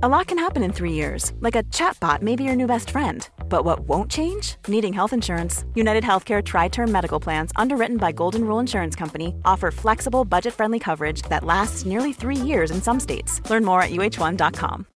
A lot can happen in 3 years, like a chatbot may be your new best friend. But what won't change? Needing health insurance. UnitedHealthcare Tri-Term Medical Plans, underwritten by Golden Rule Insurance Company, offer flexible, budget-friendly coverage that lasts nearly 3 years in some states. Learn more at UH1.com.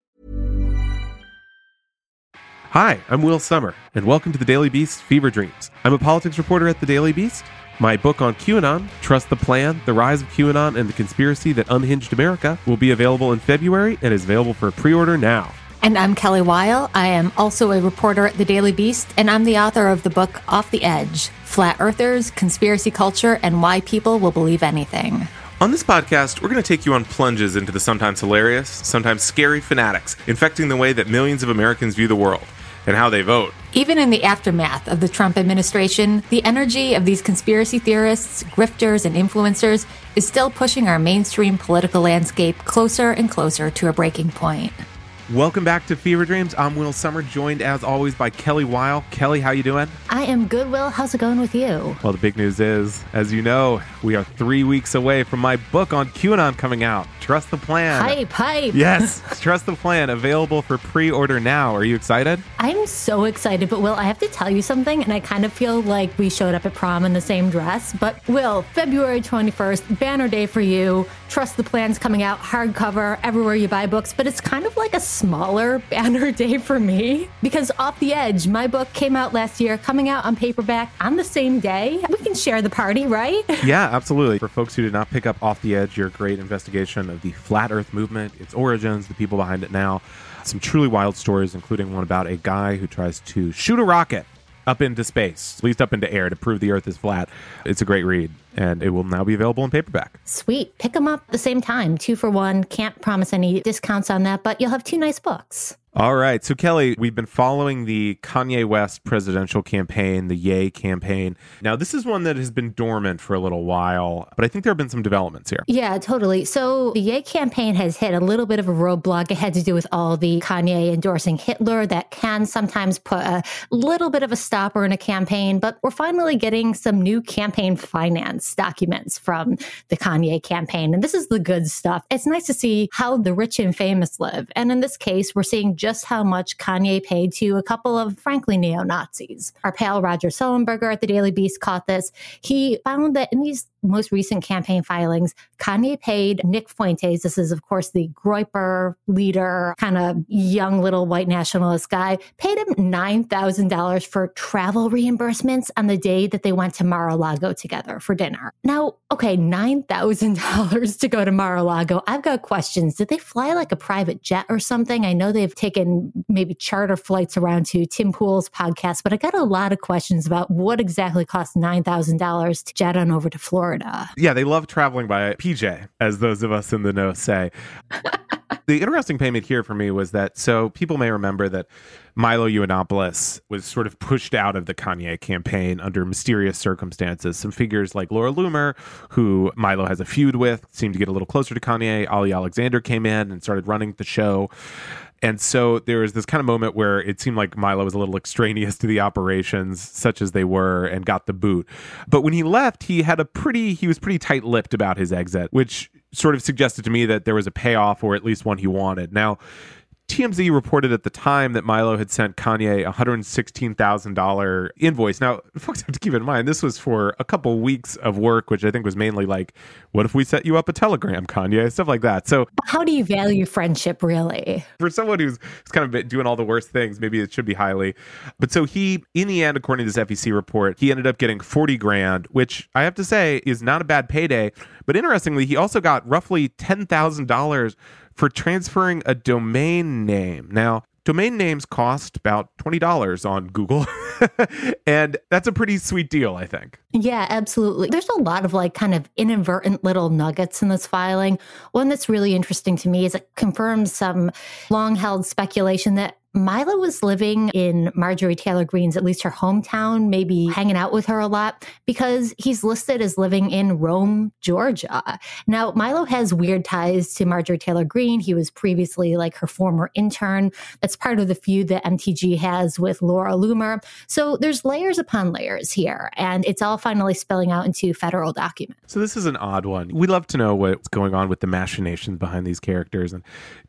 Hi, I'm Will Sommer, and welcome to the Daily Beast's Fever Dreams. I'm a politics reporter at the Daily Beast. My book on QAnon, Trust the Plan, The Rise of QAnon, and the Conspiracy That Unhinged America will be available in February and is available for pre-order now. And I'm Kelly Weil. I am also a reporter at The Daily Beast, and I'm the author of the book Off the Edge, Flat Earthers, Conspiracy Culture, and Why People Will Believe Anything. On this podcast, we're going to take you on plunges into the sometimes hilarious, sometimes scary fanatics, infecting the way that millions of Americans view the world and how they vote. Even in the aftermath of the Trump administration, the energy of these conspiracy theorists, grifters, and influencers is still pushing our mainstream political landscape closer and closer to a breaking point. Welcome back to Fever Dreams. I'm Will Sommer, joined as always by Kelly Weil. Kelly, how you doing? I am good, Will. How's it going with you? Well, the big news is, as you know, we are 3 weeks away from my book on QAnon coming out, Trust the Plan. Hype. Yes, Trust the Plan, available for pre-order now. Are you excited? I'm so excited, but Will, I have to tell you something, and I kind of feel like we showed up at prom in the same dress, but Will, February 21st, banner day for you. Trust the Plan's coming out, hardcover, everywhere you buy books, but it's kind of like a smaller banner day for me because Off the Edge, my book, came out last year, coming out on paperback on the same day. We can share the party, right? Yeah, absolutely. For folks who did not pick up Off the Edge, your great investigation of the Flat Earth movement, its origins, the people behind it now, some truly wild stories, including one about a guy who tries to shoot a rocket up into space, at least up into air, to prove the Earth is flat. It's a great read. And it will now be available in paperback. Sweet. Pick them up at the same time. 2 for $1. Can't promise any discounts on that, but you'll have two nice books. All right. So, Kelly, we've been following the Kanye West presidential campaign, the Ye campaign. Now, this is one that has been dormant for a little while, but I think there have been some developments here. Yeah, totally. So the Ye campaign has hit a little bit of a roadblock. It had to do with all the Kanye endorsing Hitler that can sometimes put a little bit of a stopper in a campaign, but we're finally getting some new campaign finance documents from the Kanye campaign. And this is the good stuff. It's nice to see how the rich and famous live. And in this case, we're seeing just how much Kanye paid to a couple of, frankly, neo-Nazis. Our pal Roger Schellenberger at the Daily Beast caught this. He found that in these most recent campaign filings, Kanye paid Nick Fuentes, this is, of course, the Groiper leader, kind of young little white nationalist guy, paid him $9,000 for travel reimbursements on the day that they went to Mar-a-Lago together for dinner. Now, okay, $9,000 to go to Mar-a-Lago. I've got questions. Did they fly like a private jet or something? I know they've taken maybe charter flights around to Tim Pool's podcast, but I got a lot of questions about what exactly cost $9,000 to jet on over to Florida. Yeah, they love traveling by PJ, as those of us in the know say. The interesting payment here for me was that, so people may remember that Milo Yiannopoulos was sort of pushed out of the Kanye campaign under mysterious circumstances. Some figures like Laura Loomer, who Milo has a feud with, seemed to get a little closer to Kanye. Ali Alexander came in and started running the show. And so there was this kind of moment where it seemed like Milo was a little extraneous to the operations, such as they were, and got the boot. But when he left, he was pretty tight-lipped about his exit, which sort of suggested to me that there was a payoff, or at least one he wanted. Now, TMZ reported at the time that Milo had sent Kanye a $116,000 invoice. Now, folks have to keep in mind, this was for a couple weeks of work, which I think was mainly like, what if we set you up a Telegram, Kanye? Stuff like that. So how do you value friendship, really? For someone who's kind of doing all the worst things, maybe it should be highly. But so he, in the end, according to this FEC report, he ended up getting $40,000, which I have to say is not a bad payday. But interestingly, he also got roughly $10,000 for transferring a domain name. Now, domain names cost about $20 on Google, and that's a pretty sweet deal, I think. Yeah, absolutely. There's a lot of like kind of inadvertent little nuggets in this filing. One that's really interesting to me is it confirms some long-held speculation that Milo was living in Marjorie Taylor Greene's, at least her hometown, maybe hanging out with her a lot, because he's listed as living in Rome, Georgia. Now, Milo has weird ties to Marjorie Taylor Greene. He was previously like her former intern. That's part of the feud that MTG has with Laura Loomer. So there's layers upon layers here, and it's all finally spilling out into federal documents. So this is an odd one. We'd love to know what's going on with the machinations behind these characters. And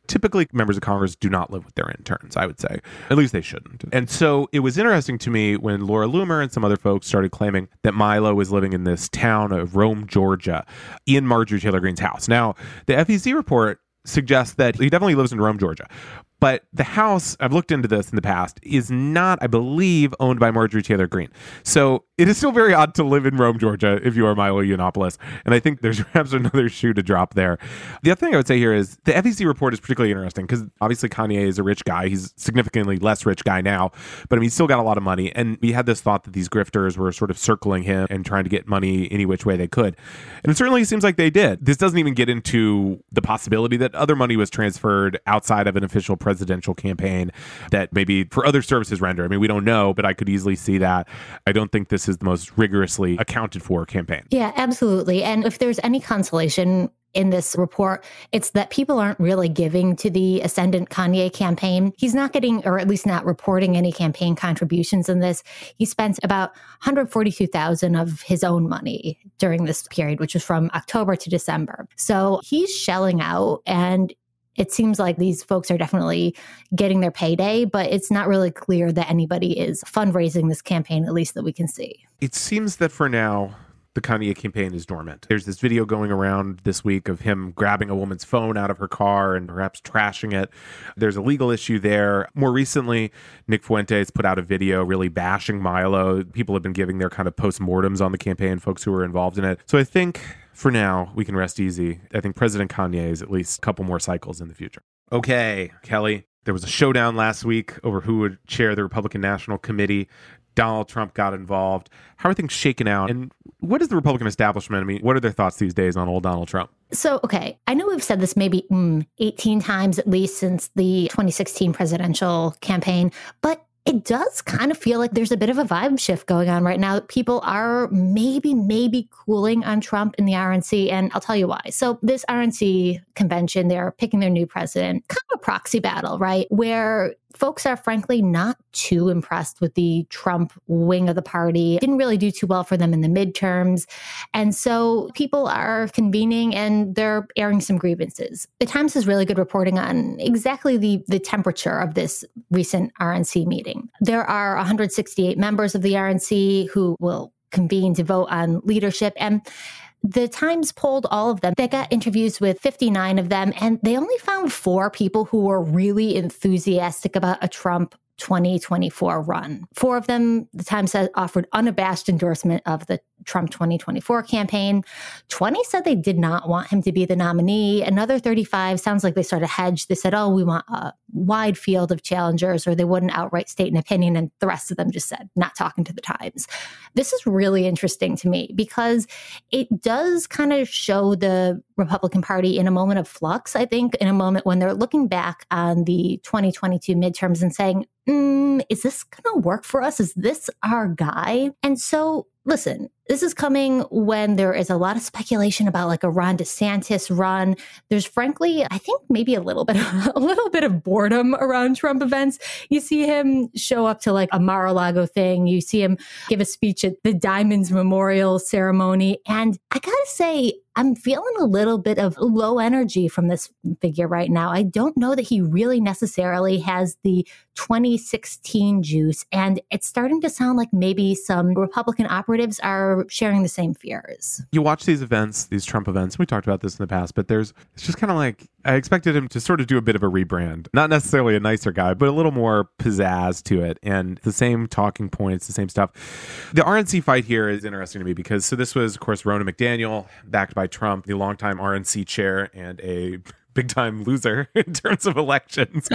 typically members of Congress do not live with their interns, I would say. At least they shouldn't. And so it was interesting to me when Laura Loomer and some other folks started claiming that Milo was living in this town of Rome, Georgia, in Marjorie Taylor Greene's house. Now, the FEC report suggests that he definitely lives in Rome, Georgia. But the house, I've looked into this in the past, is not, I believe, owned by Marjorie Taylor Greene. So it is still very odd to live in Rome, Georgia, if you are Milo Yiannopoulos. And I think there's perhaps another shoe to drop there. The other thing I would say here is the FEC report is particularly interesting because obviously Kanye is a rich guy. He's significantly less rich guy now, but I mean, he's still got a lot of money. And we had this thought that these grifters were sort of circling him and trying to get money any which way they could. And it certainly seems like they did. This doesn't even get into the possibility that other money was transferred outside of an official presidential campaign, that maybe for other services rendered. I mean, we don't know, but I could easily see that. I don't think this is the most rigorously accounted for campaign. Yeah, absolutely. And if there's any consolation in this report, it's that people aren't really giving to the ascendant Kanye campaign. He's not getting, or at least not reporting, any campaign contributions in this. He spent about $142,000 of his own money during this period, which was from October to December. So he's shelling out, and it seems like these folks are definitely getting their payday, but it's not really clear that anybody is fundraising this campaign, at least that we can see. It seems that for now, the Kanye campaign is dormant. There's this video going around this week of him grabbing a woman's phone out of her car and perhaps trashing it. There's a legal issue there. More recently, Nick Fuentes put out a video really bashing Milo. People have been giving their kind of postmortems on the campaign, folks who were involved in it. So I think for now, we can rest easy. I think President Kanye is at least a couple more cycles in the future. Okay, Kelly, there was a showdown last week over who would chair the Republican National Committee. Donald Trump got involved. How are things shaken out? And what is the Republican establishment? I mean, what are their thoughts these days on old Donald Trump? So, okay, I know we've said this maybe 18 times at least since the 2016 presidential campaign, but it does kind of feel like there's a bit of a vibe shift going on right now. People are maybe cooling on Trump in the RNC, and I'll tell you why. So this RNC convention, they're picking their new president, kind of a proxy battle, right? Where folks are frankly not too impressed with the Trump wing of the party. It didn't really do too well for them in the midterms. And so people are convening and they're airing some grievances. The Times has really good reporting on exactly the temperature of this recent RNC meeting. There are 168 members of the RNC who will convene to vote on leadership. And The Times polled all of them. They got interviews with 59 of them, and they only found 4 people who were really enthusiastic about a Trump 2024 run. 4 of them, The Times said, offered unabashed endorsement of the Trump 2024 campaign. 20 said they did not want him to be the nominee. Another 35, sounds like they sort of hedged. They said, oh, we want a wide field of challengers, or they wouldn't outright state an opinion. And the rest of them just said, not talking to the Times. This is really interesting to me because it does kind of show the Republican Party in a moment of flux, I think, in a moment when they're looking back on the 2022 midterms and saying, is this going to work for us? Is this our guy? And so, listen, this is coming when there is a lot of speculation about like a Ron DeSantis run. There's frankly, I think maybe a little bit of boredom around Trump events. You see him show up to like a Mar-a-Lago thing. You see him give a speech at the Diamonds Memorial Ceremony. And I gotta say, I'm feeling a little bit of low energy from this figure right now. I don't know that he really necessarily has the 2016 juice, and it's starting to sound like maybe some Republican operatives are sharing the same fears. You watch these events, these Trump events, we talked about this in the past, but it's just kind of like, I expected him to sort of do a bit of a rebrand. Not necessarily a nicer guy, but a little more pizzazz to it, and the same talking points, the same stuff. The RNC fight here is interesting to me because, so this was, of course, Ronna McDaniel, backed by Trump, the longtime RNC chair and a big-time loser in terms of elections.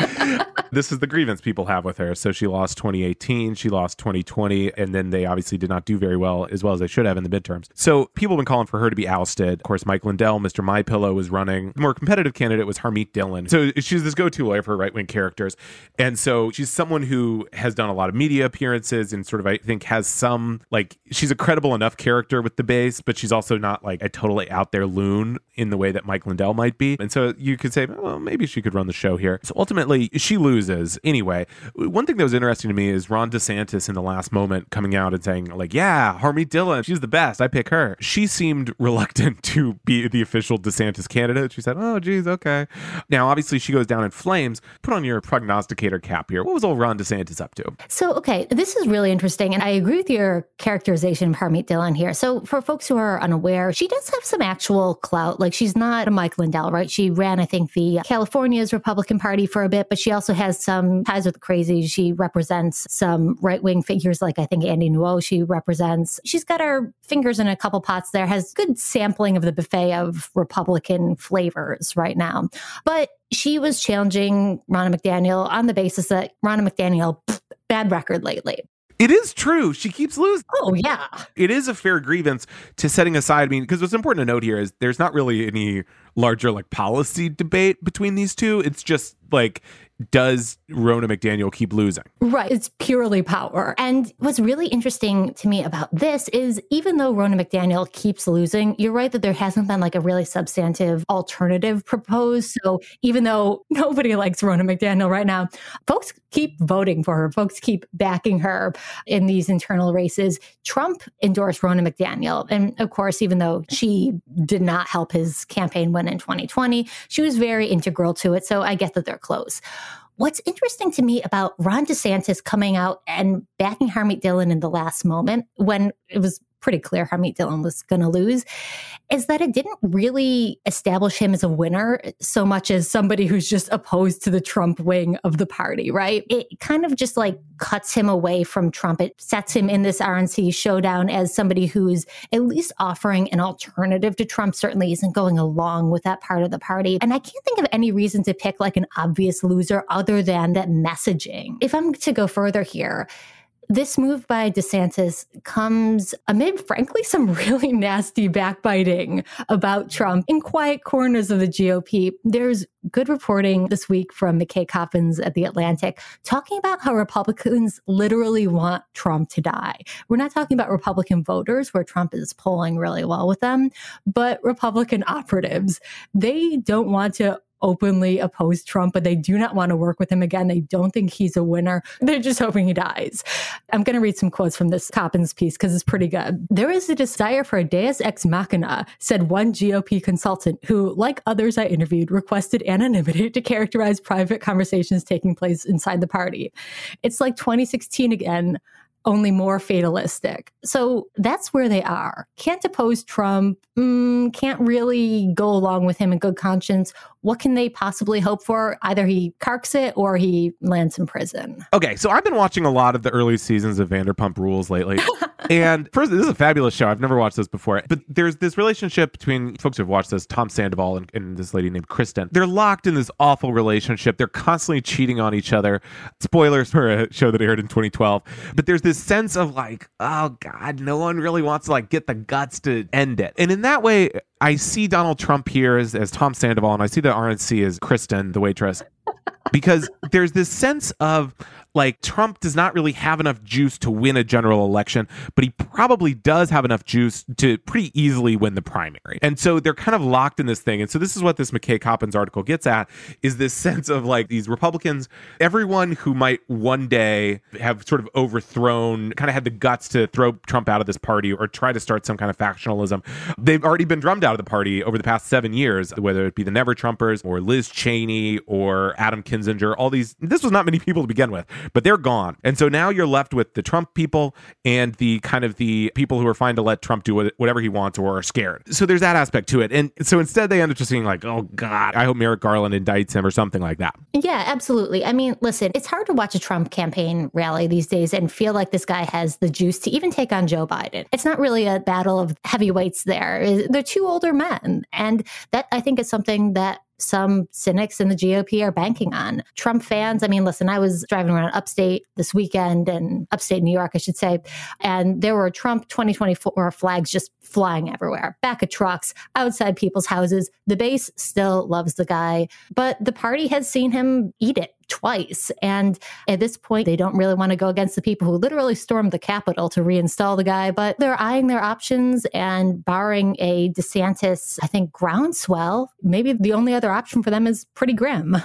This is the grievance people have with her. So she lost 2018, she lost 2020, and then they obviously did not do very well as they should have in the midterms. So people have been calling for her to be ousted. Of course, Mike Lindell, Mr. My Pillow, was running. The more competitive candidate was Harmeet Dhillon. So she's this go-to lawyer for right-wing characters. And so she's someone who has done a lot of media appearances and sort of, I think, has some, like, she's a credible enough character with the base, but she's also not like a totally out there loon in the way that Mike Lindell might be. And so you you could say, well, maybe she could run the show here. So ultimately, she loses. Anyway, one thing that was interesting to me is Ron DeSantis in the last moment coming out and saying, like, yeah, Harmeet Dhillon, she's the best. I pick her. She seemed reluctant to be the official DeSantis candidate. She said, oh, geez, okay. Now, obviously, she goes down in flames. Put on your prognosticator cap here. What was old Ron DeSantis up to? So, okay, this is really interesting. And I agree with your characterization of Harmeet Dhillon here. So for folks who are unaware, she does have some actual clout. Like, she's not a Mike Lindell, right? She ran, I think, the California's Republican Party for a bit, but she also has some ties with the crazy. She represents some right-wing figures like, I think, Andy Nguyen she represents. She's got her fingers in a couple pots there, has good sampling of the buffet of Republican flavors right now. But she was challenging Ronna McDaniel on the basis that Ronna McDaniel, bad record lately. It is true. She keeps losing. Oh, yeah. It is a fair grievance to setting aside. I mean, because what's important to note here is there's not really any larger like policy debate between these two. It's just like, does Ronna McDaniel keep losing? Right. It's purely power. And what's really interesting to me about this is even though Ronna McDaniel keeps losing, you're right that there hasn't been like a really substantive alternative proposed. So even though nobody likes Ronna McDaniel right now, folks keep voting for her. Folks keep backing her in these internal races. Trump endorsed Ronna McDaniel. And of course, even though she did not help his campaign win in 2020, she was very integral to it. So I get that they're close. What's interesting to me about Ron DeSantis coming out and backing Harmeet Dhillon in the last moment, when it was pretty clear Harmeet Dhillon was going to lose, is that it didn't really establish him as a winner so much as somebody who's just opposed to the Trump wing of the party, right? It kind of just like cuts him away from Trump. It sets him in this RNC showdown as somebody who's at least offering an alternative to Trump, certainly isn't going along with that part of the party. And I can't think of any reason to pick like an obvious loser other than that messaging. If I'm to go further here, this move by DeSantis comes amid, frankly, some really nasty backbiting about Trump in quiet corners of the GOP. There's good reporting this week from McKay Coppins at The Atlantic talking about how Republicans literally want Trump to die. We're not talking about Republican voters, where Trump is polling really well with them, but Republican operatives. They don't want to openly oppose Trump, but they do not want to work with him again. They don't think he's a winner. They're just hoping he dies. I'm going to read some quotes from this Coppins piece because it's pretty good. "There is a desire for a deus ex machina," said one GOP consultant who, like others I interviewed, requested anonymity to characterize private conversations taking place inside the party. "It's like 2016 again, only more fatalistic." So that's where they are. Can't oppose Trump, can't really go along with him in good conscience. What can they possibly hope for? Either he carks it or he lands in prison. Okay, so I've been watching a lot of the early seasons of Vanderpump Rules lately. And first, this is a fabulous show. I've never watched this before. But there's this relationship between folks who've watched this, Tom Sandoval and this lady named Kristen. They're locked in this awful relationship. They're constantly cheating on each other. Spoilers for a show that aired in 2012. But there's this sense of like, oh, God, no one really wants to like get the guts to end it. And in that way, I see Donald Trump here as Tom Sandoval, and I see the RNC as Kristen, the waitress, because there's this sense of like Trump does not really have enough juice to win a general election, but he probably does have enough juice to pretty easily win the primary. And so they're kind of locked in this thing. And so this is what this McKay Coppins article gets at, is this sense of like these Republicans, everyone who might one day have sort of overthrown, kind of had the guts to throw Trump out of this party or try to start some kind of factionalism. They've already been drummed out of the party over the past 7 years, whether it be the Never Trumpers or Liz Cheney or Adam Kinzinger, all these. This was not many people to begin with, but they're gone. And so now you're left with the Trump people and the kind of the people who are fine to let Trump do whatever he wants or are scared. So there's that aspect to it. And so instead they end up just being like, oh God, I hope Merrick Garland indicts him or something like that. Yeah, absolutely. I mean, listen, it's hard to watch a Trump campaign rally these days and feel like this guy has the juice to even take on Joe Biden. It's not really a battle of heavyweights there. They're two older men. And that, I think, is something that some cynics in the GOP are banking on. Trump fans, I mean, listen, I was driving around upstate this weekend, and upstate New York, I should say, and there were Trump 2024 flags just flying everywhere, back of trucks, outside people's houses. The base still loves the guy, but the party has seen him eat it. twice. And at this point, they don't really want to go against the people who literally stormed the Capitol to reinstall the guy, but they're eyeing their options. And barring a DeSantis, I think, groundswell, maybe the only other option for them is pretty grim.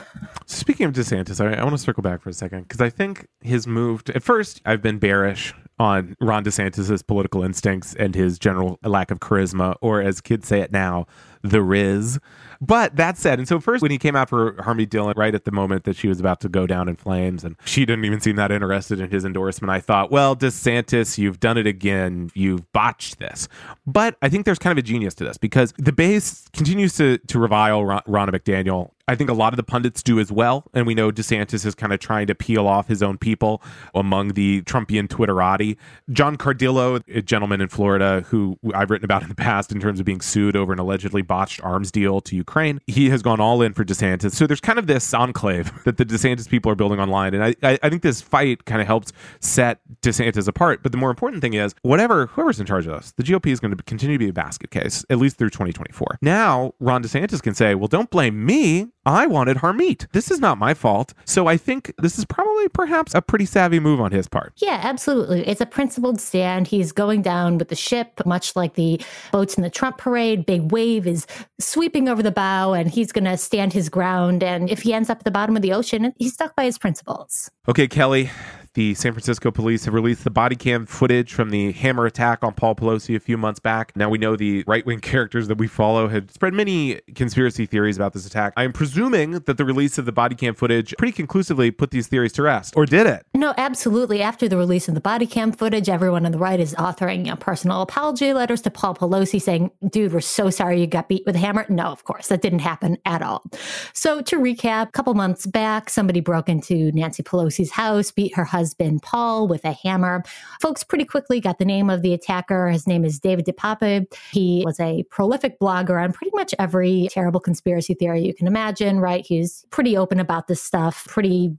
Speaking of DeSantis, I want to circle back for a second, because I think his move to, at first, I've been bearish on Ron DeSantis's political instincts and his general lack of charisma, or as kids say it now, the Riz. But that said, and so first when he came out for Harmeet Dhillon, right at the moment that she was about to go down in flames and she didn't even seem that interested in his endorsement, I thought, well, DeSantis, you've done it again. You've botched this. But I think there's kind of a genius to this because the base continues to revile Ronna McDaniel. I think a lot of the pundits do as well. And we know DeSantis is kind of trying to peel off his own people among the Trumpian Twitterati. John Cardillo, a gentleman in Florida who I've written about in the past in terms of being sued over an allegedly botched arms deal to Ukraine, he has gone all in for DeSantis. So there's kind of this enclave that the DeSantis people are building online. And I think this fight kind of helps set DeSantis apart. But the more important thing is, whoever's in charge of us, the GOP is going to continue to be a basket case, at least through 2024. Now, Ron DeSantis can say, well, don't blame me. I wanted Harmeet. This is not my fault. So I think this is probably perhaps a pretty savvy move on his part. Yeah, absolutely. It's a principled stand. He's going down with the ship, much like the boats in the Trump parade. Big wave is sweeping over the bow and he's going to stand his ground. And if he ends up at the bottom of the ocean, he's stuck by his principles. Okay, Kelly. The San Francisco police have released the body cam footage from the hammer attack on Paul Pelosi a few months back. Now we know the right-wing characters that we follow had spread many conspiracy theories about this attack. I am presuming that the release of the body cam footage pretty conclusively put these theories to rest, or did it? No, absolutely. After the release of the body cam footage, everyone on the right is authoring personal apology letters to Paul Pelosi saying, dude, we're so sorry you got beat with a hammer. No, of course, that didn't happen at all. So to recap, a couple months back, somebody broke into Nancy Pelosi's house, beat her husband, Paul, with a hammer. Folks pretty quickly got the name of the attacker. His name is David DePape. He was a prolific blogger on pretty much every terrible conspiracy theory you can imagine, right? He's pretty open about this stuff, pretty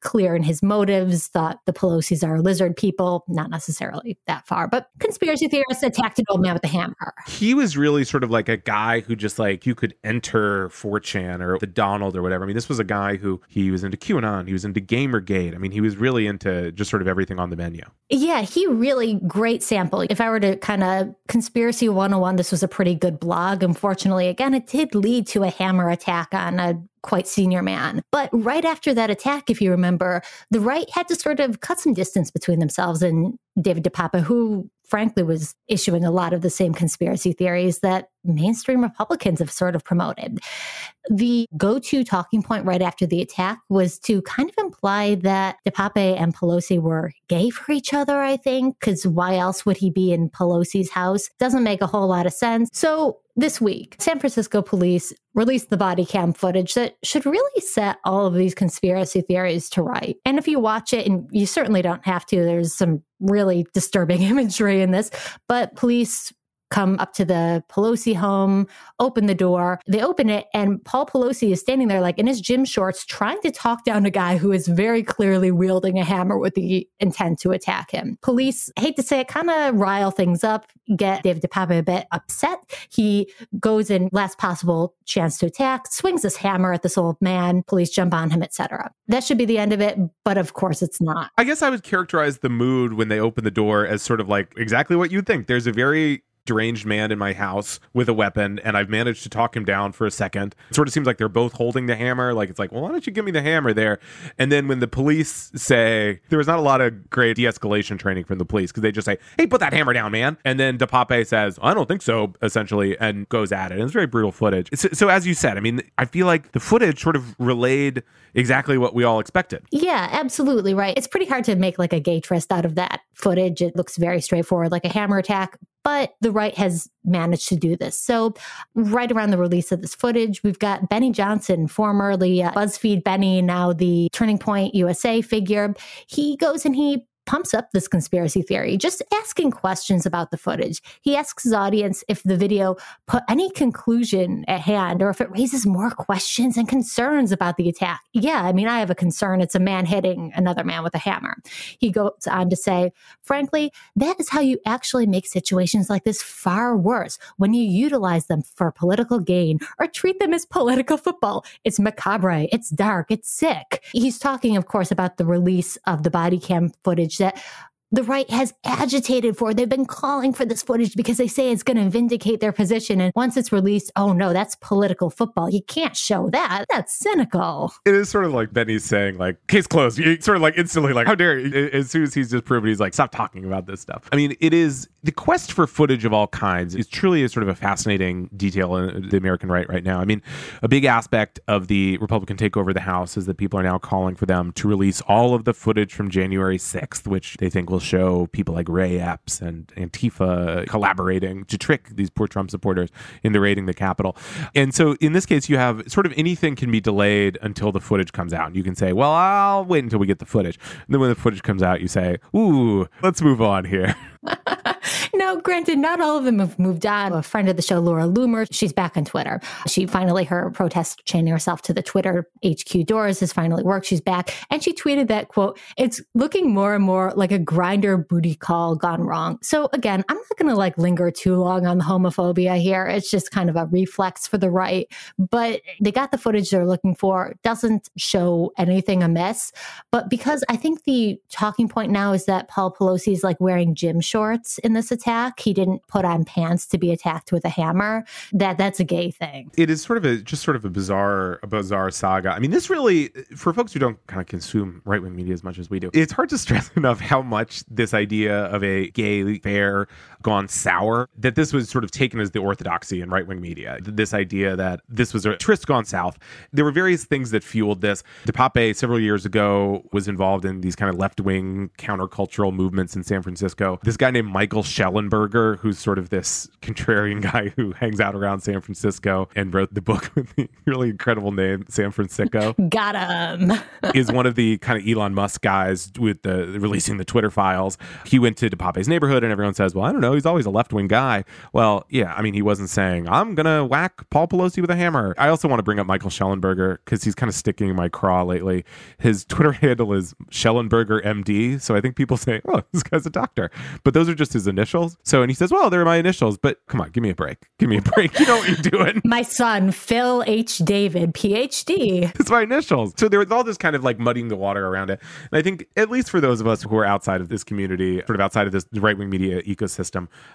clear in his motives, thought the Pelosi's are lizard people, not necessarily that far, but conspiracy theorists attacked an old man with a hammer. He was really sort of like a guy who just like, you could enter 4chan or the Donald or whatever. I mean, this was a guy who he was into QAnon, he was into Gamergate. I mean, he was really into just sort of everything on the menu. Yeah, he really great sample. If I were to kind of conspiracy 101, this was a pretty good blog. Unfortunately, again, it did lead to a hammer attack on a quite senior man. But right after that attack, if you remember, the right had to sort of cut some distance between themselves and David DePape, who frankly was issuing a lot of the same conspiracy theories that mainstream Republicans have sort of promoted. The go-to talking point right after the attack was to kind of imply that DePape and Pelosi were gay for each other, I think, because why else would he be in Pelosi's house? Doesn't make a whole lot of sense. So this week, San Francisco police released the body cam footage that should really set all of these conspiracy theories to right. And if you watch it, and you certainly don't have to, there's some really disturbing imagery in this, but police come up to the Pelosi home, open the door. They open it, and Paul Pelosi is standing there like in his gym shorts trying to talk down a guy who is very clearly wielding a hammer with the intent to attack him. Police, hate to say it, kind of rile things up, get David DePape a bit upset. He goes in last possible chance to attack, swings his hammer at this old man, police jump on him, etc. That should be the end of it, but of course it's not. I guess I would characterize the mood when they open the door as sort of like exactly what you think. There's a very deranged man in my house with a weapon, and I've managed to talk him down for a second. It sort of seems like they're both holding the hammer. Like, it's like, well, why don't you give me the hammer there? And then when the police say, there was not a lot of great de-escalation training from the police, because they just say, hey, put that hammer down, man. And then DePape says, I don't think so, essentially, and goes at it. And it's very brutal footage. So as you said, I mean, I feel like the footage sort of relayed exactly what we all expected. Yeah, absolutely right. It's pretty hard to make like a gay tryst out of that footage. It looks very straightforward, like a hammer attack. But the right has managed to do this. So right around the release of this footage, we've got Benny Johnson, formerly BuzzFeed Benny, now the Turning Point USA figure. He goes and he pumps up this conspiracy theory, just asking questions about the footage. He asks his audience if the video put any conclusion at hand or if it raises more questions and concerns about the attack. Yeah, I mean, I have a concern. It's a man hitting another man with a hammer. He goes on to say, frankly, that is how you actually make situations like this far worse, when you utilize them for political gain or treat them as political football. It's macabre. It's dark. It's sick. He's talking, of course, about the release of the body cam footage that the right has agitated for. They've been calling for this footage because they say it's going to vindicate their position. And once it's released, oh no, that's political football. You can't show that. That's cynical. It is sort of like Benny's saying, like, case closed. You sort of like instantly, like, how dare you? As soon as he's disproven, he's like, stop talking about this stuff. I mean, it is the quest for footage of all kinds is truly a sort of a fascinating detail in the American right right now. I mean, a big aspect of the Republican takeover of the House is that people are now calling for them to release all of the footage from January 6th, which they think will show people like Ray Epps and Antifa collaborating to trick these poor Trump supporters into raiding the Capitol. And so in this case, you have sort of anything can be delayed until the footage comes out. And you can say, well, I'll wait until we get the footage. And then when the footage comes out, you say, ooh, let's move on here. Now, granted, not all of them have moved on. A friend of the show, Laura Loomer, she's back on Twitter. She finally, her protest chaining herself to the Twitter HQ doors has finally worked. She's back. And she tweeted that, quote, it's looking more and more like a grinder booty call gone wrong. So again, I'm not going to like linger too long on the homophobia here. It's just kind of a reflex for the right. But they got the footage they're looking for. It doesn't show anything amiss. But because I think the talking point now is that Paul Pelosi is like wearing gym shorts in this attack. He didn't put on pants to be attacked with a hammer. That's a gay thing. It is sort of a bizarre saga. I mean, this really, for folks who don't kind of consume right-wing media as much as we do, it's hard to stress enough how much this idea of a gay fair gone sour, that this was sort of taken as the orthodoxy in right-wing media. This idea that this was a tryst gone south. There were various things that fueled this. DePape, several years ago, was involved in these kind of left-wing countercultural movements in San Francisco. This guy named Michael Schellenberger, who's sort of this contrarian guy who hangs out around San Francisco and wrote the book with the really incredible name, San Francisco. Got him. Is one of the kind of Elon Musk guys with the releasing the Twitter files. He went to DePape's neighborhood and everyone says, well, I don't know, he's always a left-wing guy. Well, yeah, I mean, he wasn't saying, I'm going to whack Paul Pelosi with a hammer. I also want to bring up Michael Schellenberger because he's kind of sticking in my craw lately. His Twitter handle is Schellenberger MD. So I think people say, oh, this guy's a doctor. But those are just his initials. So, and he says, well, they're my initials, but come on, give me a break. Give me a break. You know what you're doing. My son, Phil H. David, PhD. It's my initials. So there was all this kind of like muddying the water around it. And I think at least for those of us who are outside of this community, sort of outside of this right-wing media ecosystem,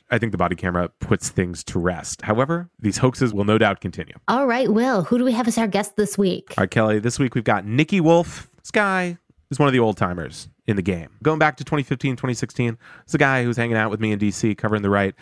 I think the body camera puts things to rest. However, these hoaxes will no doubt continue. All right, Will, who do we have as our guest this week? All right, Kelly, this week we've got Nicky Woolf. This guy is one of the old timers in the game. Going back to 2015, 2016, it's a guy who was hanging out with me in DC covering the right.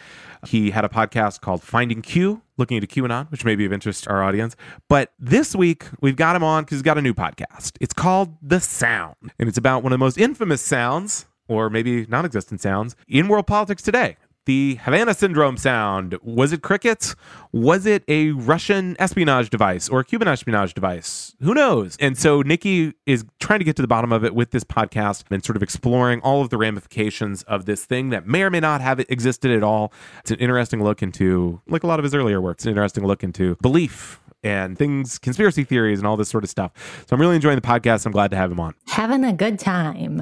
He had a podcast called Finding Q, looking into QAnon, which may be of interest to our audience. But this week, we've got him on because he's got a new podcast. It's called The Sound, and it's about one of the most infamous sounds, or maybe non-existent sounds, in world politics today. The Havana Syndrome sound. Was it crickets? Was it a Russian espionage device or a Cuban espionage device? Who knows? And so Nicky is trying to get to the bottom of it with this podcast and sort of exploring all of the ramifications of this thing that may or may not have existed at all. It's an interesting look into, like a lot of his earlier work, it's an interesting look into belief and things, conspiracy theories and all this sort of stuff. So I'm really enjoying the podcast. I'm glad to have him on. Having a good time.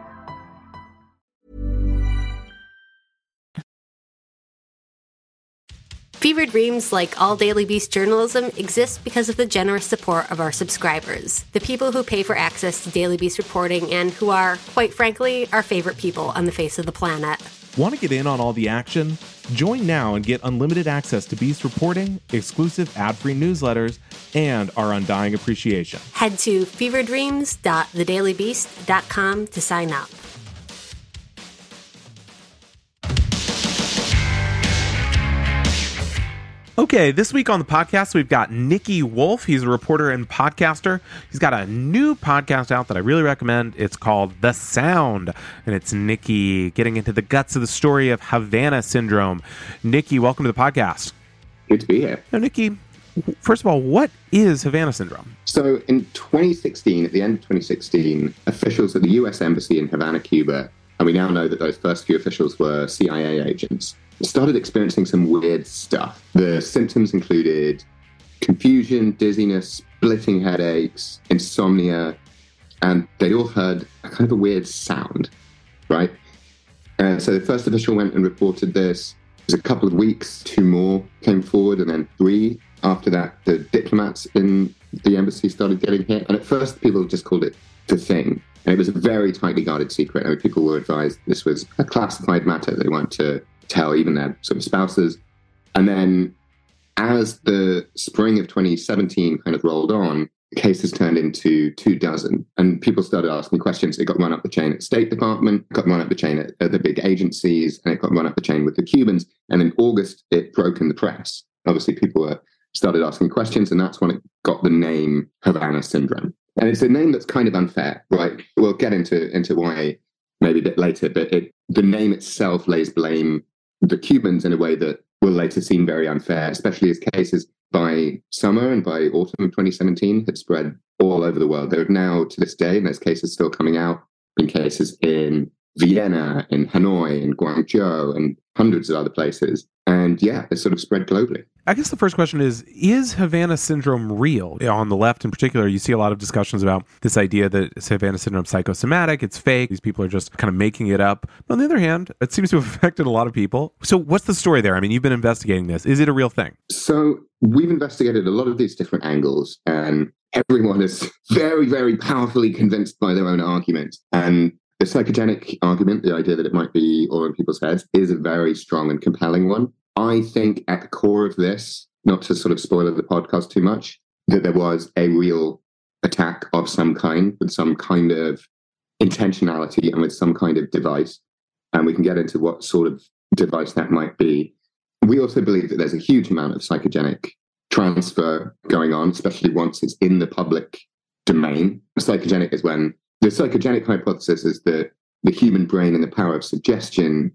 Fever Dreams, like all Daily Beast journalism, exists because of the generous support of our subscribers, the people who pay for access to Daily Beast reporting and who are, quite frankly, our favorite people on the face of the planet. Want to get in on all the action? Join now and get unlimited access to Beast reporting, exclusive ad-free newsletters, and our undying appreciation. Head to feverdreams.thedailybeast.com to sign up. Okay, this week on the podcast, we've got Nicky Woolf. He's a reporter and podcaster. He's got a new podcast out that I really recommend. It's called The Sound, and it's Nicky getting into the guts of the story of Havana Syndrome. Nicky, welcome to the podcast. Good to be here. Now, Nicky, first of all, what is Havana Syndrome? So in 2016, at the end of 2016, officials at the U.S. Embassy in Havana, Cuba, and we now know that those first few officials were CIA agents, started experiencing some weird stuff. The symptoms included confusion, dizziness, splitting headaches, insomnia, and they all heard a kind of a weird sound, right? And so the first official went and reported this. It was a couple of weeks, 2 more came forward, and then 3. After that, the diplomats in the embassy started getting hit. And at first, people just called it the thing. And it was a very tightly guarded secret. I mean, people were advised this was a classified matter. They weren't to tell even their sort of spouses. And then as the spring of 2017 kind of rolled on, cases turned into 2 dozen, and people started asking questions. It got run up the chain at State Department, got run up the chain at the big agencies, and it got run up the chain with the Cubans. And in August, it broke in the press. Obviously, people started asking questions, and that's when it got the name Havana Syndrome. And it's a name that's kind of unfair, right? We'll get into why maybe a bit later, but the name itself lays blame the Cubans in a way that will later seem very unfair, especially as cases by summer and by autumn of 2017 had spread all over the world. There are now, to this day, and there's cases still coming out, been cases in Vienna, in Hanoi, in Guangzhou, and hundreds of other places. And yeah, it's sort of spread globally. I guess the first question is Havana Syndrome real? On the left in particular, you see a lot of discussions about this idea that Havana Syndrome is psychosomatic, it's fake, these people are just kind of making it up. But on the other hand, it seems to have affected a lot of people. So what's the story there? I mean, you've been investigating this. Is it a real thing? So we've investigated a lot of these different angles, and everyone is very, very powerfully convinced by their own argument. And the psychogenic argument, the idea that it might be all in people's heads, is a very strong and compelling one. I think at the core of this, not to sort of spoil the podcast too much, that there was a real attack of some kind, with some kind of intentionality and with some kind of device. And we can get into what sort of device that might be. We also believe that there's a huge amount of psychogenic transfer going on, especially once it's in the public domain. Psychogenic is when... The psychogenic hypothesis is that the human brain and the power of suggestion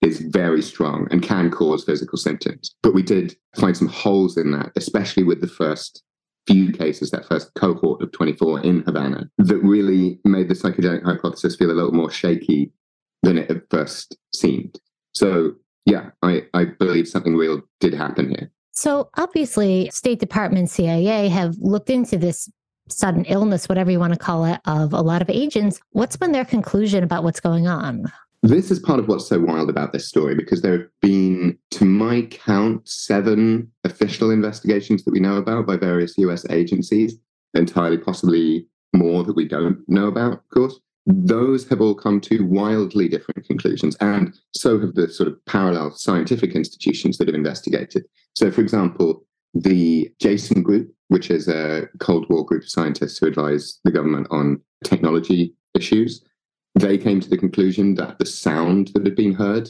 is very strong and can cause physical symptoms. But we did find some holes in that, especially with the first few cases, that first cohort of 24 in Havana, that really made the psychogenic hypothesis feel a little more shaky than it at first seemed. So, yeah, I believe something real did happen here. So obviously, State Department, CIA have looked into this sudden illness, whatever you want to call it, of a lot of agents. What's been their conclusion about what's going on? This is part of what's so wild about this story, because there have been, to my count, 7 official investigations that we know about by various US agencies, entirely possibly more that we don't know about, of course. Those have all come to wildly different conclusions, and so have the sort of parallel scientific institutions that have investigated. So, for example, the Jason Group, which is a Cold War group of scientists who advise the government on technology issues, they came to the conclusion that the sound that had been heard,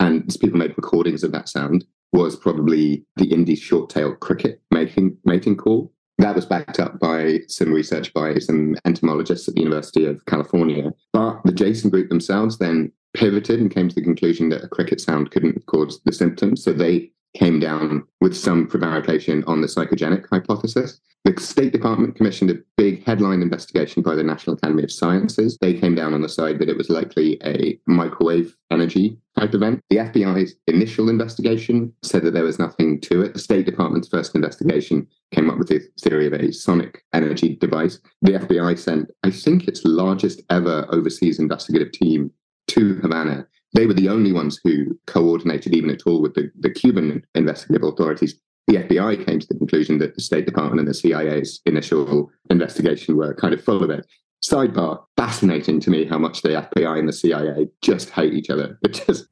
and people made recordings of that sound, was probably the Indies short-tailed cricket mating call. That was backed up by some research by some entomologists at the University of California. But the Jason Group themselves then pivoted and came to the conclusion that a cricket sound couldn't cause the symptoms, so they came down with some prevarication on the psychogenic hypothesis. The State Department commissioned a big headline investigation by the National Academy of Sciences. They came down on the side that it was likely a microwave energy type event. The FBI's initial investigation said that there was nothing to it. The State Department's first investigation came up with the theory of a sonic energy device. The FBI sent, I think, its largest ever overseas investigative team to Havana They were the only ones who coordinated even at all with the Cuban investigative authorities. The FBI came to the conclusion that the State Department and the CIA's initial investigation were kind of full of it. Sidebar, fascinating to me how much the FBI and the CIA just hate each other. They're just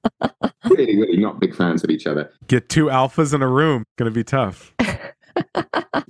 really, really not big fans of each other. Get two alphas in a room. Going to be tough.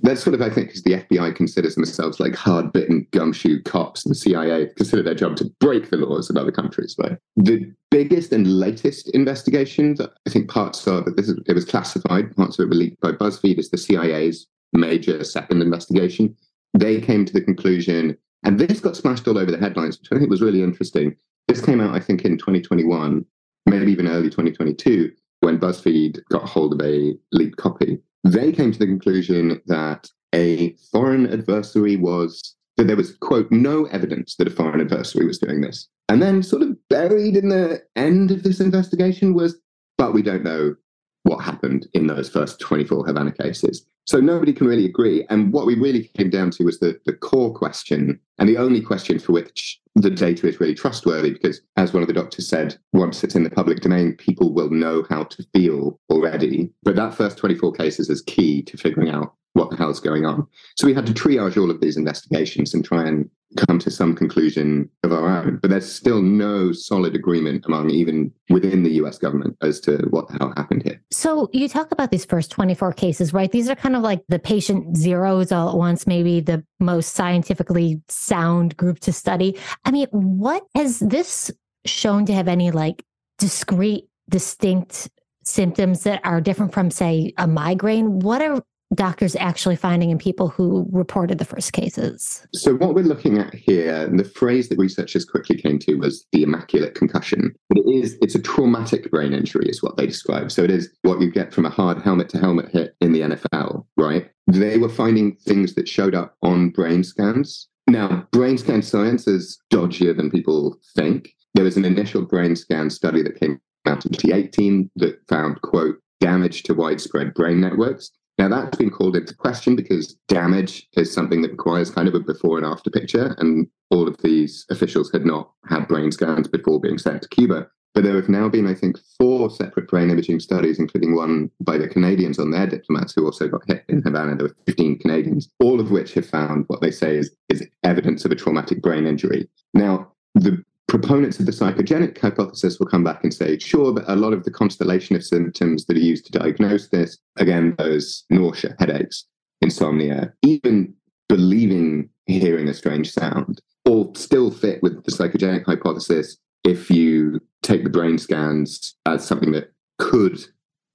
That's sort of, I think, because the FBI considers themselves like hard-bitten gumshoe cops, and the CIA consider their job to break the laws of other countries. Right? The biggest and latest investigations, I think parts of it, it was classified, parts of it were leaked by BuzzFeed, is the CIA's major second investigation. They came to the conclusion, and this got splashed all over the headlines, which I think was really interesting. This came out, I think, in 2021, maybe even early 2022, when BuzzFeed got hold of a leaked copy. They came to the conclusion that a foreign adversary was, that there was, quote, no evidence that a foreign adversary was doing this. And then sort of buried in the end of this investigation was, but we don't know what happened in those first 24 Havana cases. So nobody can really agree. And what we really came down to was the core question, and the only question for which the data is really trustworthy, because as one of the doctors said, once it's in the public domain, people will know how to feel already. But that first 24 cases is key to figuring out what the hell's going on. So we had to triage all of these investigations and try and come to some conclusion of our own. But there's still no solid agreement among even within the US government as to what the hell happened here. So you talk about these first 24 cases, right? These are kind of like the patient zeros all at once, maybe the most scientifically sound group to study. I mean, what has this shown to have any like discrete, distinct symptoms that are different from, say, a migraine? What are doctors actually finding in people who reported the first cases? So what we're looking at here, and the phrase that researchers quickly came to was the immaculate concussion. But it's a traumatic brain injury is what they describe. So it is what you get from a hard helmet to helmet hit in the NFL, right? They were finding things that showed up on brain scans. Now, brain scan science is dodgier than people think. There was an initial brain scan study that came out in 2018 that found, quote, damage to widespread brain networks. Now, that's been called into question because damage is something that requires kind of a before and after picture, and all of these officials had not had brain scans before being sent to Cuba. But there have now been, I think, 4 separate brain imaging studies, including one by the Canadians on their diplomats who also got hit in Havana. There were 15 Canadians, all of which have found what they say is evidence of a traumatic brain injury. Now, the proponents of the psychogenic hypothesis will come back and say, sure, but a lot of the constellation of symptoms that are used to diagnose this, again, those nausea, headaches, insomnia, even believing hearing a strange sound, all still fit with the psychogenic hypothesis if you take the brain scans as something that could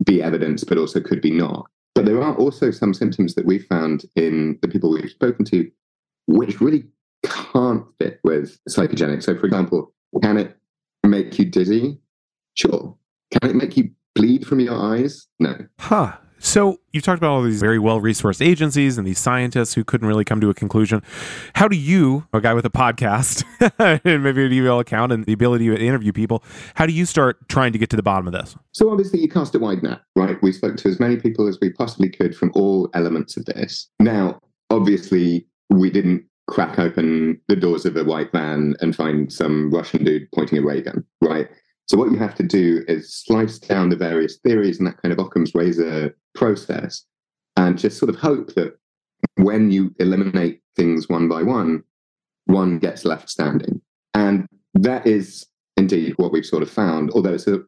be evidence, but also could be not. But there are also some symptoms that we've found in the people we've spoken to, which really can't fit with psychogenic. So, for example, can it make you dizzy? Sure. Can it make you bleed from your eyes? No. Huh. So you talked about all these very well-resourced agencies and these scientists who couldn't really come to a conclusion. How do you, a guy with a podcast and maybe an email account and the ability to interview people, how do you start trying to get to the bottom of this? So obviously you cast a wide net, right? We spoke to as many people as we possibly could from all elements of this. Now, obviously, we didn't crack open the doors of a white van and find some Russian dude pointing a ray gun, right? So what you have to do is slice down the various theories and that kind of Occam's razor process and just sort of hope that when you eliminate things one by one, one gets left standing. And that is indeed what we've sort of found, although it's a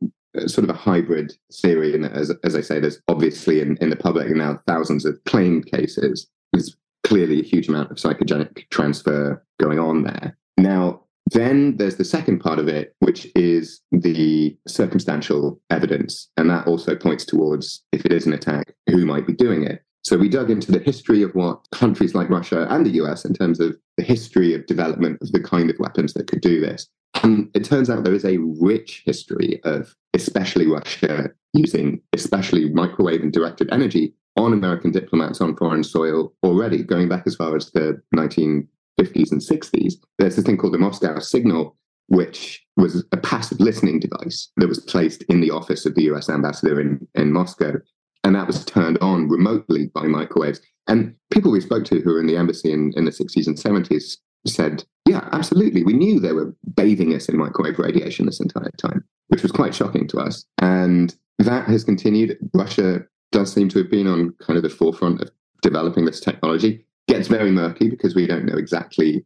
sort of a hybrid theory. And as I say, there's obviously in the public now thousands of claimed cases. There's clearly a huge amount of psychogenic transfer going on there. Now, then there's the second part of it, which is the circumstantial evidence. And that also points towards, if it is an attack, who might be doing it. So we dug into the history of what countries like Russia and the US in terms of the history of development of the kind of weapons that could do this. And it turns out there is a rich history of especially Russia using especially microwave and directed energy on American diplomats on foreign soil already, going back as far as the 1950s and 60s. There's this thing called the Moscow Signal, which was a passive listening device that was placed in the office of the US ambassador in Moscow. And that was turned on remotely by microwaves. And people we spoke to who were in the embassy in the 60s and 70s said, Yeah, absolutely. We knew they were bathing us in microwave radiation this entire time, which was quite shocking to us. And that has continued. Russia does seem to have been on kind of the forefront of developing this technology. Gets very murky because we don't know exactly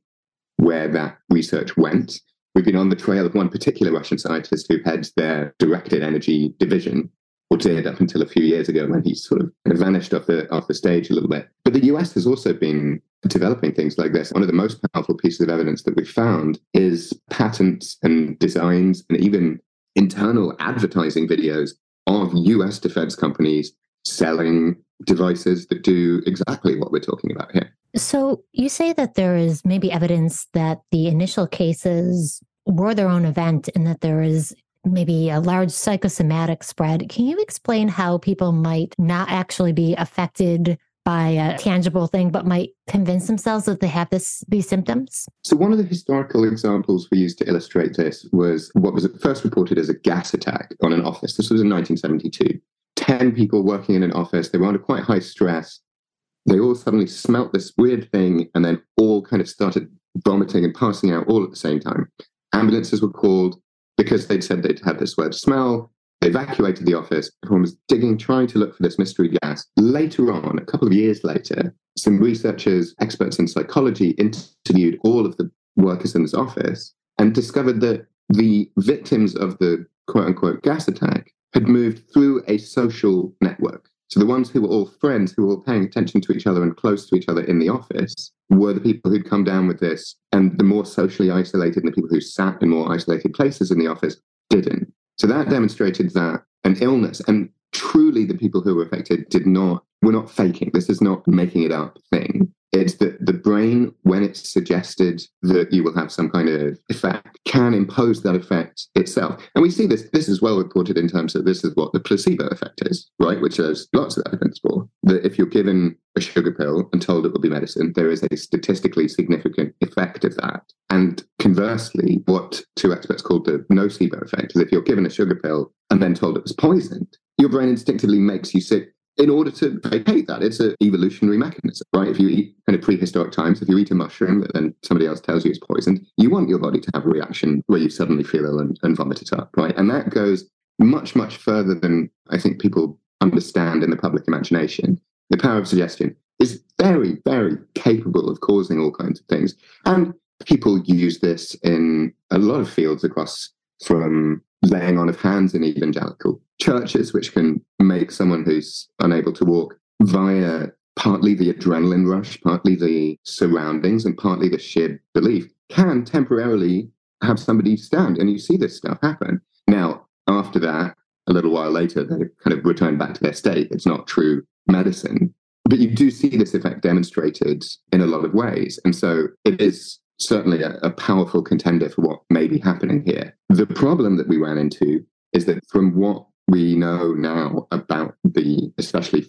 where that research went. We've been on the trail of one particular Russian scientist who heads their directed energy division, or did up until a few years ago, when he sort of vanished off the stage a little bit. But the US has also been developing things like this. One of the most powerful pieces of evidence that we've found is patents and designs and even internal advertising videos of US defense companies selling devices that do exactly what we're talking about here. So you say that there is maybe evidence that the initial cases were their own event and that there is maybe a large psychosomatic spread. Can you explain how people might not actually be affected by a tangible thing, but might convince themselves that they have these symptoms? So one of the historical examples we used to illustrate this was what was first reported as a gas attack on an office. This was in 1972. 10 people working in an office. They were under quite high stress. They all suddenly smelt this weird thing and then all kind of started vomiting and passing out all at the same time. Ambulances were called because they'd said they'd had this weird smell. They evacuated the office. Everyone was digging, trying to look for this mystery gas. Later on, a couple of years later, some researchers, experts in psychology, interviewed all of the workers in this office and discovered that the victims of the quote-unquote gas attack had moved through a social network. So the ones who were all friends, who were all paying attention to each other and close to each other in the office, were the people who'd come down with this. And the more socially isolated and the people who sat in more isolated places in the office didn't. So that demonstrated that an illness, and truly the people who were affected were not faking. This is not making it up thing. It's that the brain, when it's suggested that you will have some kind of effect, can impose that effect itself. And we see this. This is well reported in terms of this is what the placebo effect is, right? Which there's lots of evidence for. That if you're given a sugar pill and told it will be medicine, there is a statistically significant effect of that. And conversely, what two experts called the nocebo effect is if you're given a sugar pill and then told it was poisoned, your brain instinctively makes you sick. In order to vacate that, it's an evolutionary mechanism, right? If you eat, kind of prehistoric times, if you eat a mushroom that then somebody else tells you it's poisoned, you want your body to have a reaction where you suddenly feel ill and vomit it up, right? And that goes much, much further than I think people understand in the public imagination. The power of suggestion is very, very capable of causing all kinds of things. And people use this in a lot of fields across from laying on of hands in evangelical churches, which can make someone who's unable to walk via partly the adrenaline rush, partly the surroundings, and partly the sheer belief, can temporarily have somebody stand. And you see this stuff happen. Now, after that, a little while later, they kind of return back to their state. It's not true medicine. But you do see this effect demonstrated in a lot of ways. And so it is certainly a powerful contender for what may be happening here. The problem that we ran into is that from what we know now about the especially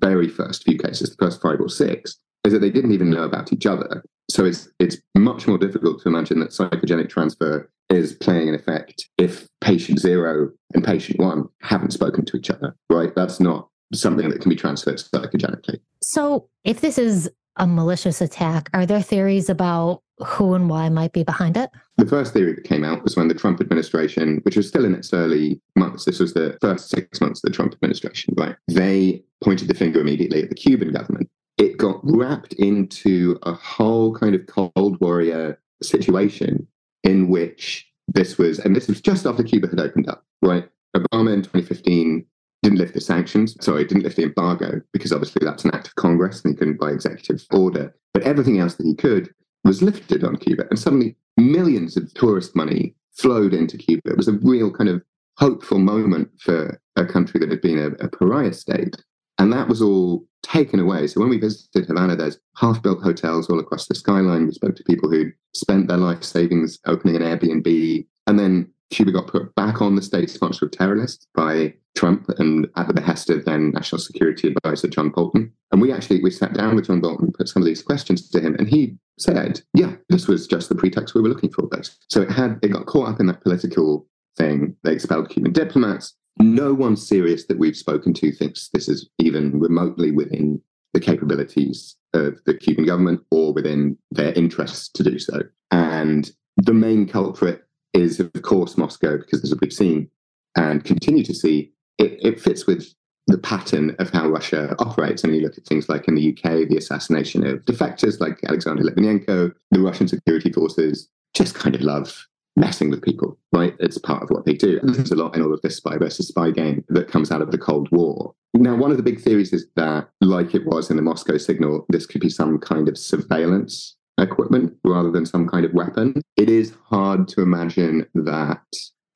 very first few cases, the first 5 or 6, is that they didn't even know about each other. So it's much more difficult to imagine that psychogenic transfer is playing an effect if patient 0 and patient 1 haven't spoken to each other, right? That's not something that can be transferred psychogenically. So if this is a malicious attack, are there theories about who and why might be behind it? The first theory that came out was when the Trump administration, which was still in its early months, this was the first 6 months of the Trump administration, right? They pointed the finger immediately at the Cuban government. It got wrapped into a whole kind of Cold Warrior situation in which this was just after Cuba had opened up, right? Obama in 2015 didn't lift the embargo, because obviously that's an act of Congress and he couldn't by executive order. But everything else that he could was lifted on Cuba. And suddenly millions of tourist money flowed into Cuba. It was a real kind of hopeful moment for a country that had been a pariah state. And that was all taken away. So when we visited Havana, there's half-built hotels all across the skyline. We spoke to people who'd spent their life savings opening an Airbnb. And then Cuba got put back on the state sponsor of terrorists by Trump, and at the behest of then National Security Advisor John Bolton. And we sat down with John Bolton, put some of these questions to him, and he said, yeah, this was just the pretext we were looking for. So it got caught up in that political thing. They expelled Cuban diplomats. No one serious that we've spoken to thinks this is even remotely within the capabilities of the Cuban government or within their interests to do so. And the main culprit is, of course, Moscow, because as we've seen and continue to see, it fits with the pattern of how Russia operates. I mean, you look at things like in the UK, the assassination of defectors like Alexander Litvinenko. The Russian security forces just kind of love messing with people, right? It's part of what they do. And there's a lot in all of this spy versus spy game that comes out of the Cold War. Now, one of the big theories is that, like it was in the Moscow signal, this could be some kind of surveillance equipment rather than some kind of weapon. It is hard to imagine that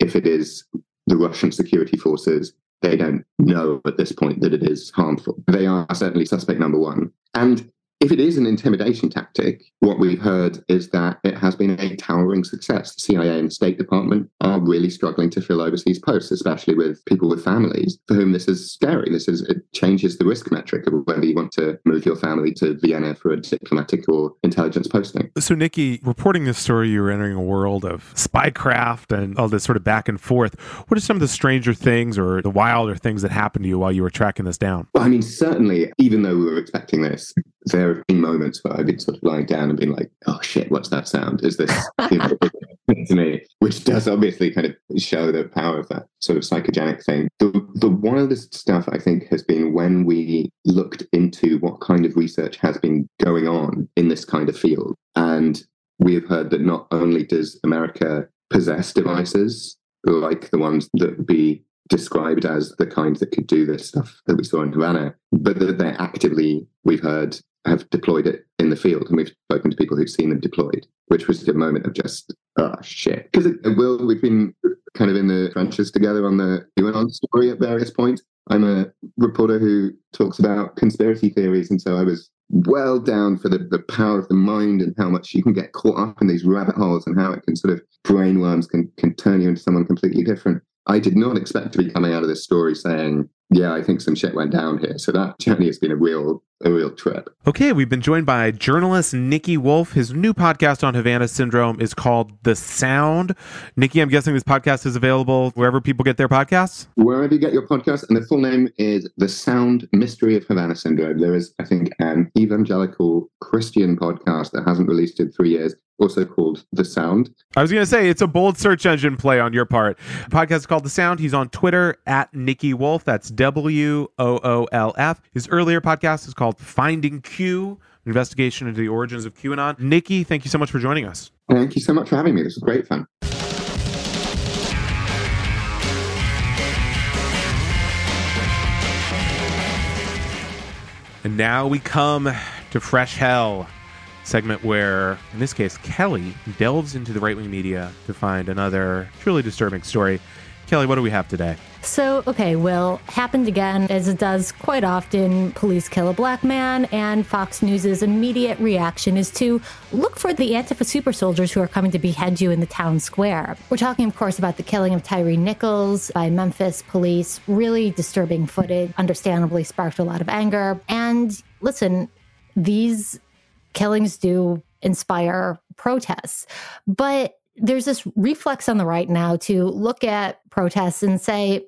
if it is the Russian security forces, they don't know at this point that it is harmful. They are certainly suspect number one. And if it is an intimidation tactic, what we've heard is that it has been a towering success. The CIA and the State Department are really struggling to fill overseas posts, especially with people with families for whom this is scary. It changes the risk metric of whether you want to move your family to Vienna for a diplomatic or intelligence posting. So, Nicky, reporting this story, you're entering a world of spycraft and all this sort of back and forth. What are some of the stranger things or the wilder things that happened to you while you were tracking this down? Well, I mean, certainly, even though we were expecting this, there have been moments where I've been sort of lying down and being like, oh shit, what's that sound? Is this, you know, to me? Which does obviously kind of show the power of that sort of psychogenic thing. The wildest stuff, I think, has been when we looked into what kind of research has been going on in this kind of field. And we have heard that not only does America possess devices like the ones that would be described as the kind that could do this stuff that we saw in Havana, but that they're actively, we've heard, have deployed it in the field. And we've spoken to people who've seen them deployed, which was a moment of just, oh, shit. Because, Will, we've been kind of in the trenches together on the QAnon story at various points. I'm a reporter who talks about conspiracy theories, and so I was well down for the power of the mind and how much you can get caught up in these rabbit holes and how it can sort of, brainworms can turn you into someone completely different. I did not expect to be coming out of this story saying, yeah, I think some shit went down here. So that journey has been a real trip. Okay, we've been joined by journalist Nicky Woolf. His new podcast on Havana Syndrome is called The Sound. Nicky, I'm guessing this podcast is available wherever people get their podcasts? Wherever you get your podcast. And the full name is The Sound: Mystery of Havana Syndrome. There is, I think, an evangelical Christian podcast that hasn't released in 3 years, also called The Sound. I was going to say, it's a bold search engine play on your part. The podcast is called The Sound. He's on Twitter at Nicky Woolf. That's WOOLF. His earlier podcast is called Finding Q, an investigation into the origins of QAnon. Nicky, thank you so much for joining us. Thank you so much for having me. This was great fun. And now we come to Fresh Hell, segment where, in this case, Kelly delves into the right-wing media to find another truly disturbing story. Kelly, what do we have today? So, okay, Will, happened again, as it does quite often, police kill a black man, and Fox News' immediate reaction is to look for the Antifa super soldiers who are coming to behead you in the town square. We're talking, of course, about the killing of Tyree Nichols by Memphis police. Really disturbing footage, understandably sparked a lot of anger. And listen, these killings do inspire protests, but there's this reflex on the right now to look at protests and say,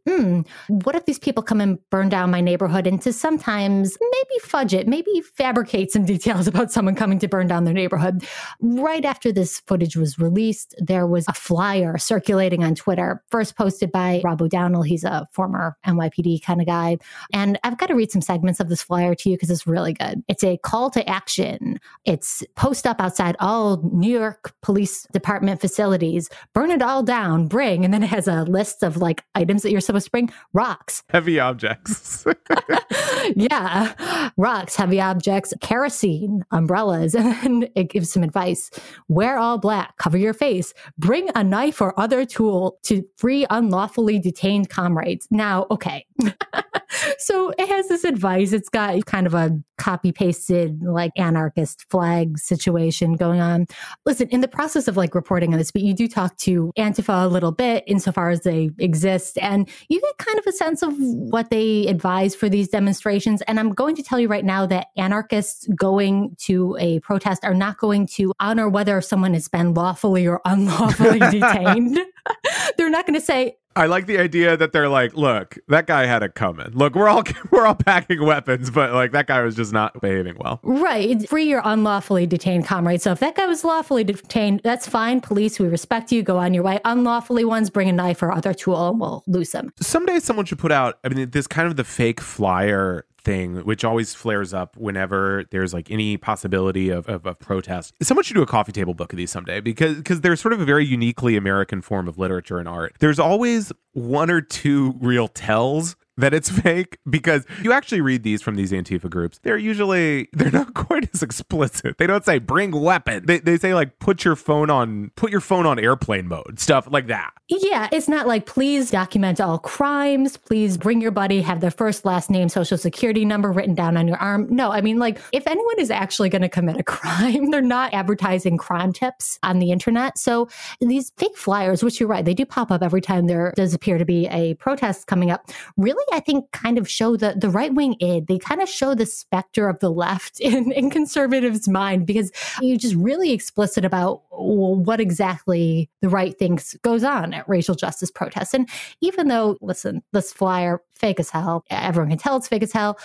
what if these people come and burn down my neighborhood? And to sometimes maybe fudge it, maybe fabricate some details about someone coming to burn down their neighborhood. Right after this footage was released, there was a flyer circulating on Twitter, first posted by Rob O'Donnell. He's a former NYPD kind of guy. And I've got to read some segments of this flyer to you because it's really good. It's a call to action. It's post up outside all New York Police Department facilities, burn it all down, bring, and then it has a list of like items that you're supposed to bring. Rocks. Heavy objects. Yeah. Rocks, heavy objects, kerosene, umbrellas. And it gives some advice. Wear all black. Cover your face. Bring a knife or other tool to free unlawfully detained comrades. Now, okay. So it has this advice. It's got kind of a copy-pasted like anarchist flag situation going on. Listen, in the process of like reporting on this, but you do talk to Antifa a little bit insofar as they exist, and you get kind of a sense of what they advise for these demonstrations. And I'm going to tell you right now that anarchists going to a protest are not going to honor whether someone has been lawfully or unlawfully detained. They're not going to say. I like the idea that they're like, look, that guy had it coming. Look, we're all packing weapons, but like that guy was just not behaving well. Right. Free or unlawfully detained comrade. So if that guy was lawfully detained, that's fine. Police, we respect you. Go on your way. Unlawfully ones, bring a knife or other tool and we'll loose them. Someday someone should put out, I mean, this kind of the fake flyer thing, which always flares up whenever there's like any possibility of protest. Someone should do a coffee table book of these someday because they're sort of a very uniquely American form of literature and art. There's always one or two real tells that it's fake because you actually read these from these Antifa groups. They're not quite as explicit. They don't say bring weapon. They say like put your phone on airplane mode, stuff like that. Yeah, it's not like please document all crimes. Please bring your buddy, have their first, last name, social security number written down on your arm. No, I mean like if anyone is actually going to commit a crime, they're not advertising crime tips on the internet. So these fake flyers, which you're right, they do pop up every time there does appear to be a protest coming up. Really, I think, kind of show the right-wing id. They kind of show the specter of the left in conservatives' mind because you're just really explicit about what exactly the right thinks goes on at racial justice protests. And even though, listen, this flyer, fake as hell, everyone can tell it's fake as hell,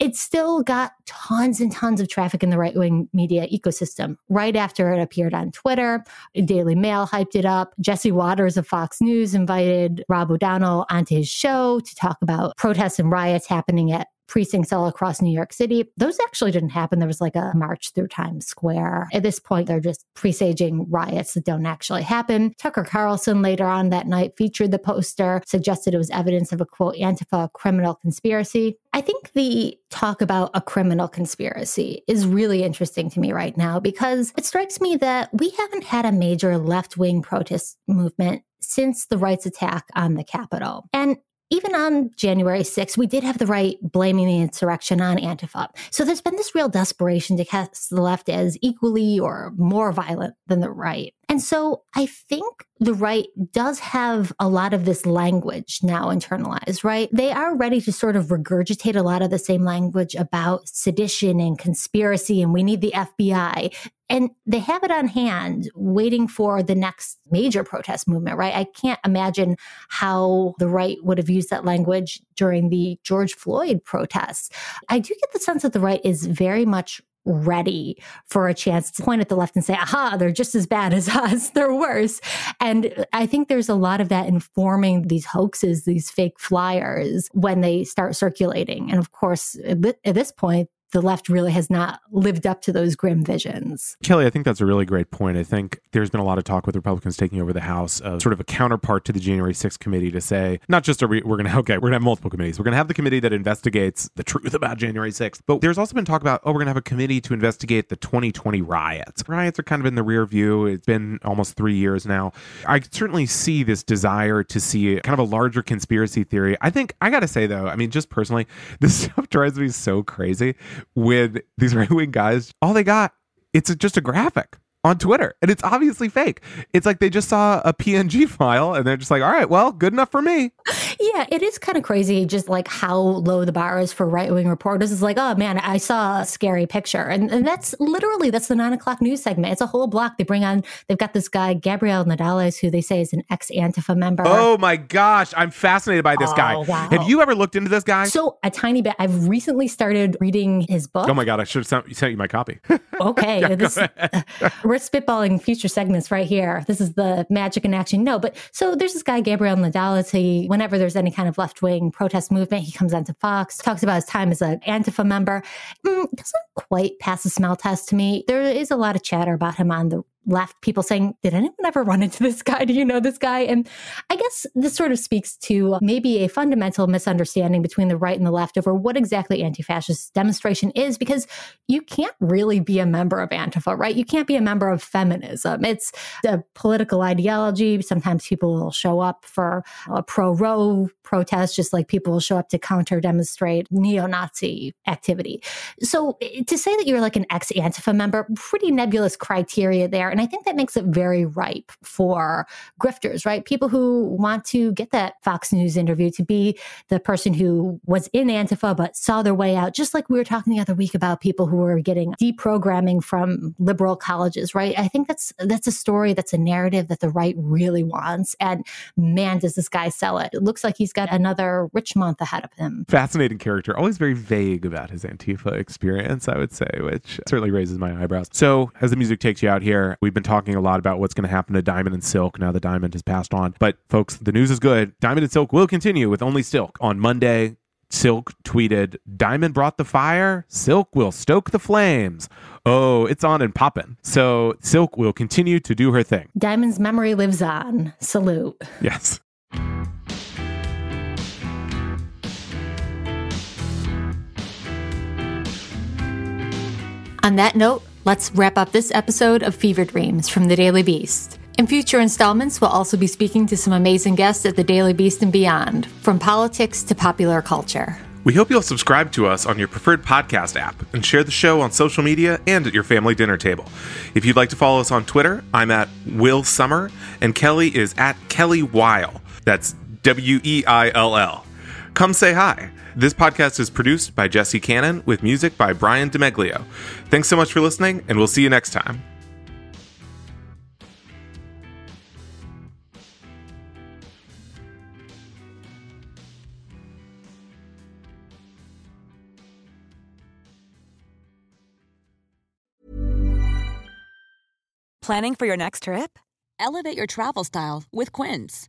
it still got tons and tons of traffic in the right-wing media ecosystem right after it appeared on Twitter. Daily Mail hyped it up. Jesse Waters of Fox News invited Rob O'Donnell onto his show to talk about protests and riots happening at precincts all across New York City. Those actually didn't happen. There was like a march through Times Square. At this point, they're just presaging riots that don't actually happen. Tucker Carlson later on that night featured the poster, suggested it was evidence of a, quote, Antifa criminal conspiracy. I think the talk about a criminal conspiracy is really interesting to me right now because it strikes me that we haven't had a major left-wing protest movement since the rights attack on the Capitol. And even on January 6th, we did have the right blaming the insurrection on Antifa. So there's been this real desperation to cast the left as equally or more violent than the right. And so I think the right does have a lot of this language now internalized, right? They are ready to sort of regurgitate a lot of the same language about sedition and conspiracy, and we need the FBI. And they have it on hand waiting for the next major protest movement, right? I can't imagine how the right would have used that language during the George Floyd protests. I do get the sense that the right is very much ready for a chance to point at the left and say, aha, they're just as bad as us. They're worse. And I think there's a lot of that informing these hoaxes, these fake flyers when they start circulating. And of course, at this point, the left really has not lived up to those grim visions. Kelly, I think that's a really great point. I think there's been a lot of talk with Republicans taking over the House of sort of a counterpart to the January 6th committee to say, not just we're going to have multiple committees. We're going to have the committee that investigates the truth about January 6th. But there's also been talk about, we're going to have a committee to investigate the 2020 riots. Riots are kind of in the rear view. It's been almost 3 years now. I certainly see this desire to see kind of a larger conspiracy theory. I think, I got to say though, I mean, just personally, this stuff drives me so crazy. With these right-wing guys, all they got, it's just a graphic on Twitter. And it's obviously fake. It's like they just saw a PNG file and they're just like, all right, well, good enough for me. Yeah, it is kind of crazy just like how low the bar is for right-wing reporters. It's like, oh man, I saw a scary picture. And that's the 9:00 news segment. It's a whole block. They've got this guy, Gabriel Nadales, who they say is an ex-Antifa member. Oh my gosh, I'm fascinated by this guy. Wow. Have you ever looked into this guy? So a tiny bit. I've recently started reading his book. Oh my God, I should have sent you my copy. Okay. Yeah, we're spitballing future segments right here. This is the magic in action. No, but so there's this guy, Gabriel Nadales. He, whenever there's any kind of left-wing protest movement, he comes onto Fox, talks about his time as an Antifa member. Doesn't quite pass the smell test to me. There is a lot of chatter about him on the left, people saying, did anyone ever run into this guy? Do you know this guy? And I guess this sort of speaks to maybe a fundamental misunderstanding between the right and the left over what exactly anti-fascist demonstration is, because you can't really be a member of Antifa, right? You can't be a member of feminism. It's a political ideology. Sometimes people will show up for a pro-Roe protest, just like people will show up to counter-demonstrate neo-Nazi activity. So to say that you're like an ex-Antifa member, pretty nebulous criteria there. And I think that makes it very ripe for grifters, right? People who want to get that Fox News interview to be the person who was in Antifa but saw their way out, just like we were talking the other week about people who were getting deprogramming from liberal colleges, right? I think that's a story, that's a narrative that the right really wants. And man, does this guy sell it. It looks like he's got another rich month ahead of him. Fascinating character, always very vague about his Antifa experience, I would say, which certainly raises my eyebrows. So as the music takes you out here, we've been talking a lot about what's going to happen to Diamond and Silk now that Diamond has passed on. But folks, the news is good. Diamond and Silk will continue with only Silk. On Monday, Silk tweeted, "Diamond brought the fire, Silk will stoke the flames. Oh, it's on and poppin'." So Silk will continue to do her thing. Diamond's memory lives on. Salute. Yes. On that note, let's wrap up this episode of Fever Dreams from the Daily Beast. In future installments, we'll also be speaking to some amazing guests at the Daily Beast and beyond, from politics to popular culture. We hope you'll subscribe to us on your preferred podcast app and share the show on social media and at your family dinner table. If you'd like to follow us on Twitter, I'm at Will Summer, and Kelly is at Kelly Weil. That's W-E-I-L-L. Come say hi. This podcast is produced by Jesse Cannon with music by Brian DiMeglio. Thanks so much for listening, and we'll see you next time. Planning for your next trip? Elevate your travel style with Quince.